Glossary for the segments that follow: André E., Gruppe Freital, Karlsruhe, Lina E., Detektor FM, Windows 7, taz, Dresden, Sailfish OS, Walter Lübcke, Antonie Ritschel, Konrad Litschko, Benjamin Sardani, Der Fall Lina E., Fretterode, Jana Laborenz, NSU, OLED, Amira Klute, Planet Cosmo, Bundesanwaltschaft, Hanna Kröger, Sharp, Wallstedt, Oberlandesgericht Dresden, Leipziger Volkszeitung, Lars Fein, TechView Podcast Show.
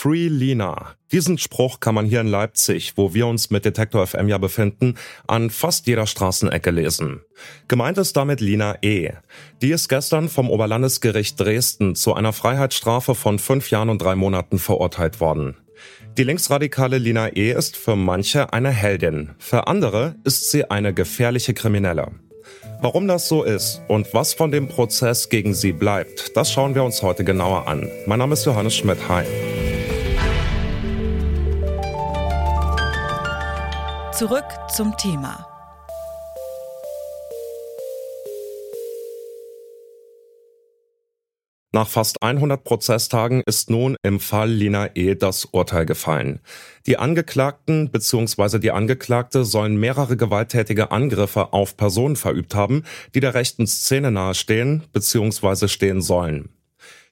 Free Lina. Diesen Spruch kann man hier in Leipzig, wo wir uns mit Detektor FM ja befinden, an fast jeder Straßenecke lesen. Gemeint ist damit Lina E. Die ist gestern vom Oberlandesgericht Dresden zu einer Freiheitsstrafe von 5 Jahren und 3 Monaten verurteilt worden. Die linksradikale Lina E. ist für manche eine Heldin, für andere ist sie eine gefährliche Kriminelle. Warum das so ist und was von dem Prozess gegen sie bleibt, das schauen wir uns heute genauer an. Mein Name ist Johannes Schmidt-Hein. Zurück zum Thema. Nach fast 100 Prozesstagen ist nun im Fall Lina E. das Urteil gefallen. Die Angeklagten bzw. die Angeklagte sollen mehrere gewalttätige Angriffe auf Personen verübt haben, die der rechten Szene nahestehen bzw. stehen sollen.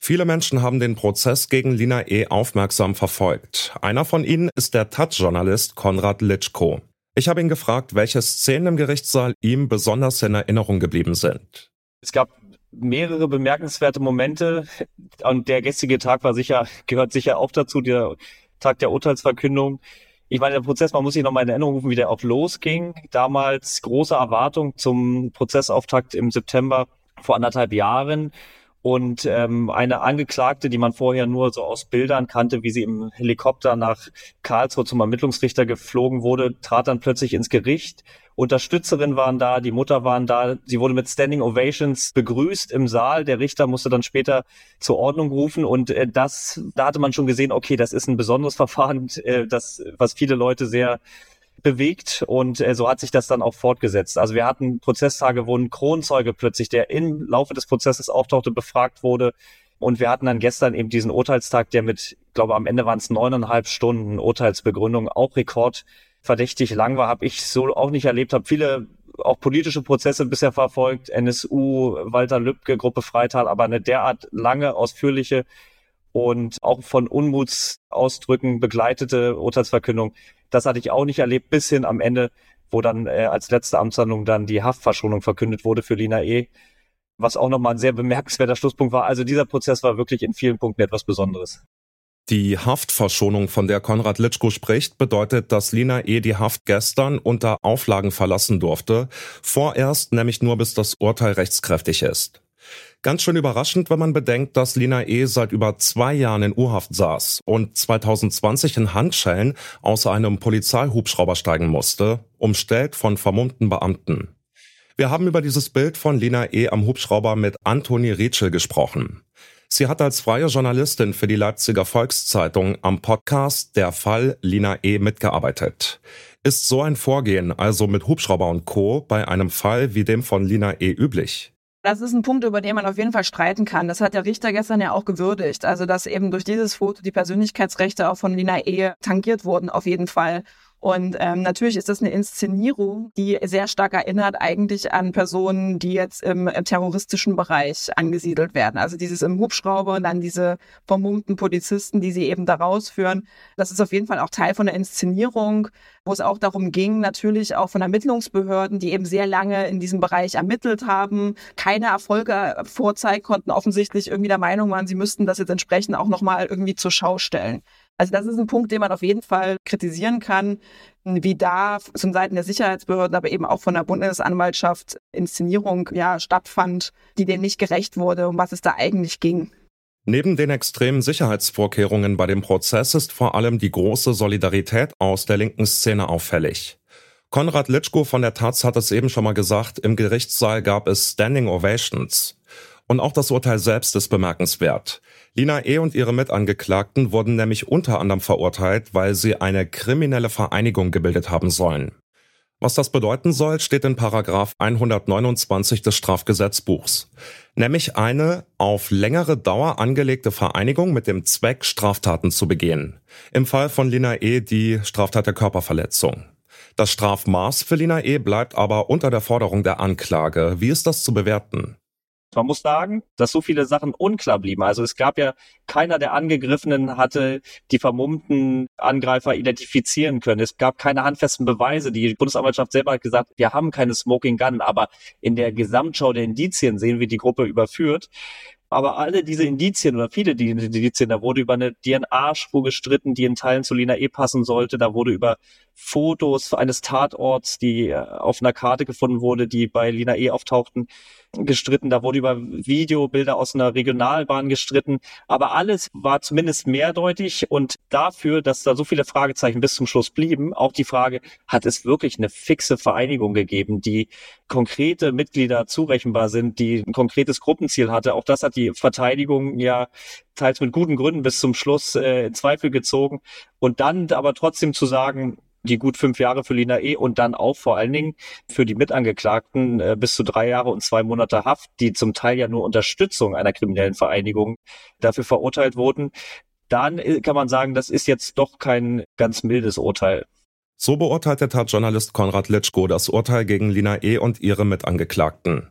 Viele Menschen haben den Prozess gegen Lina E. aufmerksam verfolgt. Einer von ihnen ist der Taz-Journalist Konrad Litschko. Ich habe ihn gefragt, welche Szenen im Gerichtssaal ihm besonders in Erinnerung geblieben sind. Es gab mehrere bemerkenswerte Momente und der gestrige Tag gehört sicher auch dazu, der Tag der Urteilsverkündung. Ich meine, der Prozess, man muss sich nochmal in Erinnerung rufen, wie der auch losging. Damals große Erwartung zum Prozessauftakt im September vor 1,5 Jahren und eine Angeklagte, die man vorher nur so aus Bildern kannte, wie sie im Helikopter nach Karlsruhe zum Ermittlungsrichter geflogen wurde, trat dann plötzlich ins Gericht. Unterstützerinnen waren da, die Mutter waren da, sie wurde mit Standing Ovations begrüßt im Saal, der Richter musste dann später zur Ordnung rufen und da hatte man schon gesehen, okay, das ist ein besonderes Verfahren, was viele Leute sehr bewegt und so hat sich das dann auch fortgesetzt. Also wir hatten Prozesstage, wo ein Kronzeuge plötzlich, der im Laufe des Prozesses auftauchte, befragt wurde und wir hatten dann gestern eben diesen Urteilstag, der mit, ich glaube am Ende waren es 9,5 Stunden Urteilsbegründung, auch rekordverdächtig lang war, habe ich so auch nicht erlebt, habe viele auch politische Prozesse bisher verfolgt, NSU, Walter Lübcke, Gruppe Freital, aber eine derart lange, ausführliche und auch von Unmutsausdrücken begleitete Urteilsverkündung, das hatte ich auch nicht erlebt, bis hin am Ende, wo dann als letzte Amtshandlung dann die Haftverschonung verkündet wurde für Lina E., was auch nochmal ein sehr bemerkenswerter Schlusspunkt war. Also dieser Prozess war wirklich in vielen Punkten etwas Besonderes. Die Haftverschonung, von der Konrad Litschko spricht, bedeutet, dass Lina E. die Haft gestern unter Auflagen verlassen durfte, vorerst nämlich nur bis das Urteil rechtskräftig ist. Ganz schön überraschend, wenn man bedenkt, dass Lina E. seit über 2 Jahren in U-Haft saß und 2020 in Handschellen aus einem Polizeihubschrauber steigen musste, umstellt von vermummten Beamten. Wir haben über dieses Bild von Lina E. am Hubschrauber mit Antonie Ritschel gesprochen. Sie hat als freie Journalistin für die Leipziger Volkszeitung am Podcast Der Fall Lina E. mitgearbeitet. Ist so ein Vorgehen, also mit Hubschrauber und Co., bei einem Fall wie dem von Lina E. üblich? Das ist ein Punkt, über den man auf jeden Fall streiten kann. Das hat der Richter gestern ja auch gewürdigt. Also dass eben durch dieses Foto die Persönlichkeitsrechte auch von Lina E. tangiert wurden, auf jeden Fall. Und natürlich ist das eine Inszenierung, die sehr stark erinnert eigentlich an Personen, die jetzt im terroristischen Bereich angesiedelt werden. Also dieses im Hubschrauber und dann diese vermummten Polizisten, die sie eben da rausführen. Das ist auf jeden Fall auch Teil von der Inszenierung, wo es auch darum ging, natürlich auch von Ermittlungsbehörden, die eben sehr lange in diesem Bereich ermittelt haben, keine Erfolge vorzeigen konnten, offensichtlich irgendwie der Meinung waren, sie müssten das jetzt entsprechend auch nochmal irgendwie zur Schau stellen. Also das ist ein Punkt, den man auf jeden Fall kritisieren kann, wie da von Seiten der Sicherheitsbehörden, aber eben auch von der Bundesanwaltschaft Inszenierung stattfand, die dem nicht gerecht wurde, um was es da eigentlich ging. Neben den extremen Sicherheitsvorkehrungen bei dem Prozess ist vor allem die große Solidarität aus der linken Szene auffällig. Konrad Litschko von der Taz hat es eben schon mal gesagt, im Gerichtssaal gab es Standing Ovations. Und auch das Urteil selbst ist bemerkenswert. Lina E. und ihre Mitangeklagten wurden nämlich unter anderem verurteilt, weil sie eine kriminelle Vereinigung gebildet haben sollen. Was das bedeuten soll, steht in Paragraph 129 des Strafgesetzbuchs. Nämlich eine auf längere Dauer angelegte Vereinigung mit dem Zweck, Straftaten zu begehen. Im Fall von Lina E. die Straftat der Körperverletzung. Das Strafmaß für Lina E. bleibt aber unter der Forderung der Anklage. Wie ist das zu bewerten? Man muss sagen, dass so viele Sachen unklar blieben. Also es gab ja, keiner der Angegriffenen hatte die vermummten Angreifer identifizieren können. Es gab keine handfesten Beweise. Die Bundesanwaltschaft selber hat gesagt, wir haben keine Smoking Gun, aber in der Gesamtschau der Indizien sehen wir die Gruppe überführt. Aber alle diese Indizien oder viele diese Indizien, da wurde über eine DNA-Spur gestritten, die in Teilen zu Lina E. passen sollte. Da wurde über Fotos eines Tatorts, die auf einer Karte gefunden wurde, die bei Lina E. auftauchten, gestritten. Da wurde über Videobilder aus einer Regionalbahn gestritten. Aber alles war zumindest mehrdeutig. Und dafür, dass da so viele Fragezeichen bis zum Schluss blieben, auch die Frage, hat es wirklich eine fixe Vereinigung gegeben, die konkrete Mitglieder zurechenbar sind, die ein konkretes Gruppenziel hatte. Auch das hat die Verteidigung ja teils mit guten Gründen bis zum Schluss in Zweifel gezogen. Und dann aber trotzdem zu sagen, die gut 5 Jahre für Lina E. und dann auch vor allen Dingen für die Mitangeklagten bis zu 3 Jahre und 2 Monate Haft, die zum Teil ja nur Unterstützung einer kriminellen Vereinigung dafür verurteilt wurden, dann kann man sagen, das ist jetzt doch kein ganz mildes Urteil. So beurteilt der Tatjournalist Konrad Litschko das Urteil gegen Lina E. und ihre Mitangeklagten.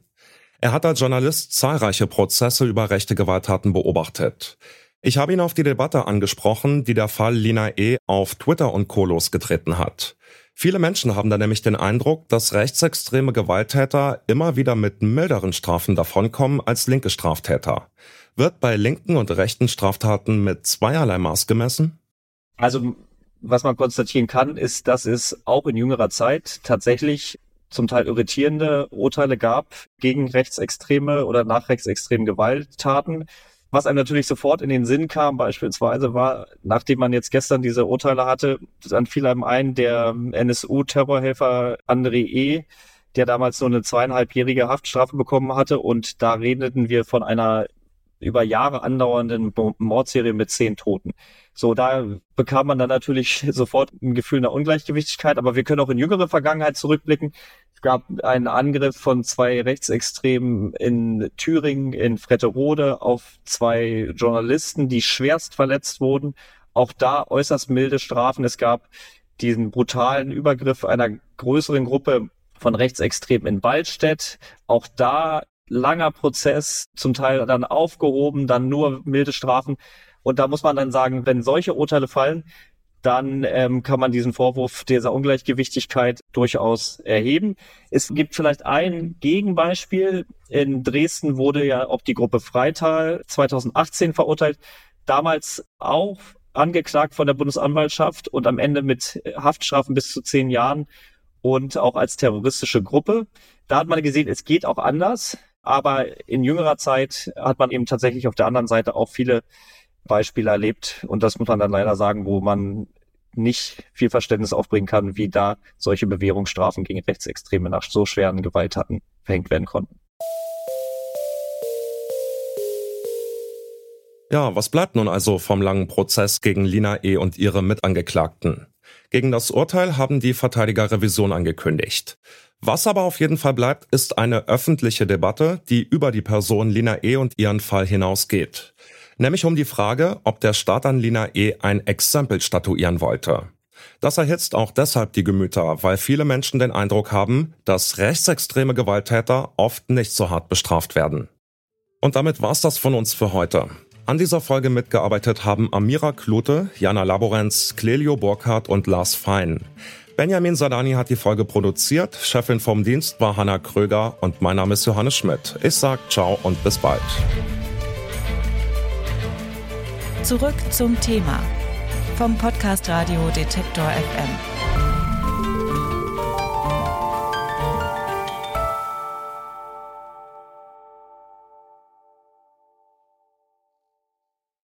Er hat als Journalist zahlreiche Prozesse über rechte Gewalttaten beobachtet. Ich habe ihn auf die Debatte angesprochen, die der Fall Lina E. auf Twitter und Co. losgetreten hat. Viele Menschen haben da nämlich den Eindruck, dass rechtsextreme Gewalttäter immer wieder mit milderen Strafen davonkommen als linke Straftäter. Wird bei linken und rechten Straftaten mit zweierlei Maß gemessen? Also was man konstatieren kann, ist, dass es auch in jüngerer Zeit tatsächlich zum Teil irritierende Urteile gab gegen rechtsextreme oder nach rechtsextremen Gewalttaten. Was einem natürlich sofort in den Sinn kam, beispielsweise war, nachdem man jetzt gestern diese Urteile hatte, dann fiel einem ein, der NSU-Terrorhelfer André E., der damals nur eine 2,5-jährige Haftstrafe bekommen hatte. Und da redeten wir von einer über Jahre andauernden Mordserie mit 10 Toten. So, da bekam man dann natürlich sofort ein Gefühl einer Ungleichgewichtigkeit. Aber wir können auch in jüngere Vergangenheit zurückblicken. Es gab einen Angriff von 2 Rechtsextremen in Thüringen, in Fretterode, auf 2 Journalisten, die schwerst verletzt wurden. Auch da äußerst milde Strafen. Es gab diesen brutalen Übergriff einer größeren Gruppe von Rechtsextremen in Wallstedt. Auch da langer Prozess, zum Teil dann aufgehoben, dann nur milde Strafen. Und da muss man dann sagen, wenn solche Urteile fallen, dann kann man diesen Vorwurf dieser Ungleichgewichtigkeit durchaus erheben. Es gibt vielleicht ein Gegenbeispiel. In Dresden wurde ja auch die Gruppe Freital 2018 verurteilt. Damals auch angeklagt von der Bundesanwaltschaft und am Ende mit Haftstrafen bis zu 10 Jahren und auch als terroristische Gruppe. Da hat man gesehen, es geht auch anders. Aber in jüngerer Zeit hat man eben tatsächlich auf der anderen Seite auch viele Beispiele erlebt. Und das muss man dann leider sagen, wo man nicht viel Verständnis aufbringen kann, wie da solche Bewährungsstrafen gegen Rechtsextreme nach so schweren Gewalttaten verhängt werden konnten. Ja, was bleibt nun also vom langen Prozess gegen Lina E. und ihre Mitangeklagten? Gegen das Urteil haben die Verteidiger Revision angekündigt. Was aber auf jeden Fall bleibt, ist eine öffentliche Debatte, die über die Person Lina E. und ihren Fall hinausgeht. Nämlich um die Frage, ob der Staat an Lina E. ein Exempel statuieren wollte. Das erhitzt auch deshalb die Gemüter, weil viele Menschen den Eindruck haben, dass rechtsextreme Gewalttäter oft nicht so hart bestraft werden. Und damit war's das von uns für heute. An dieser Folge mitgearbeitet haben Amira Klute, Jana Laborenz, Clelio Burkhardt und Lars Fein. Benjamin Sardani hat die Folge produziert, Chefin vom Dienst war Hanna Kröger und mein Name ist Johannes Schmidt. Ich sag ciao und bis bald. Zurück zum Thema vom Podcast Radio Detektor FM.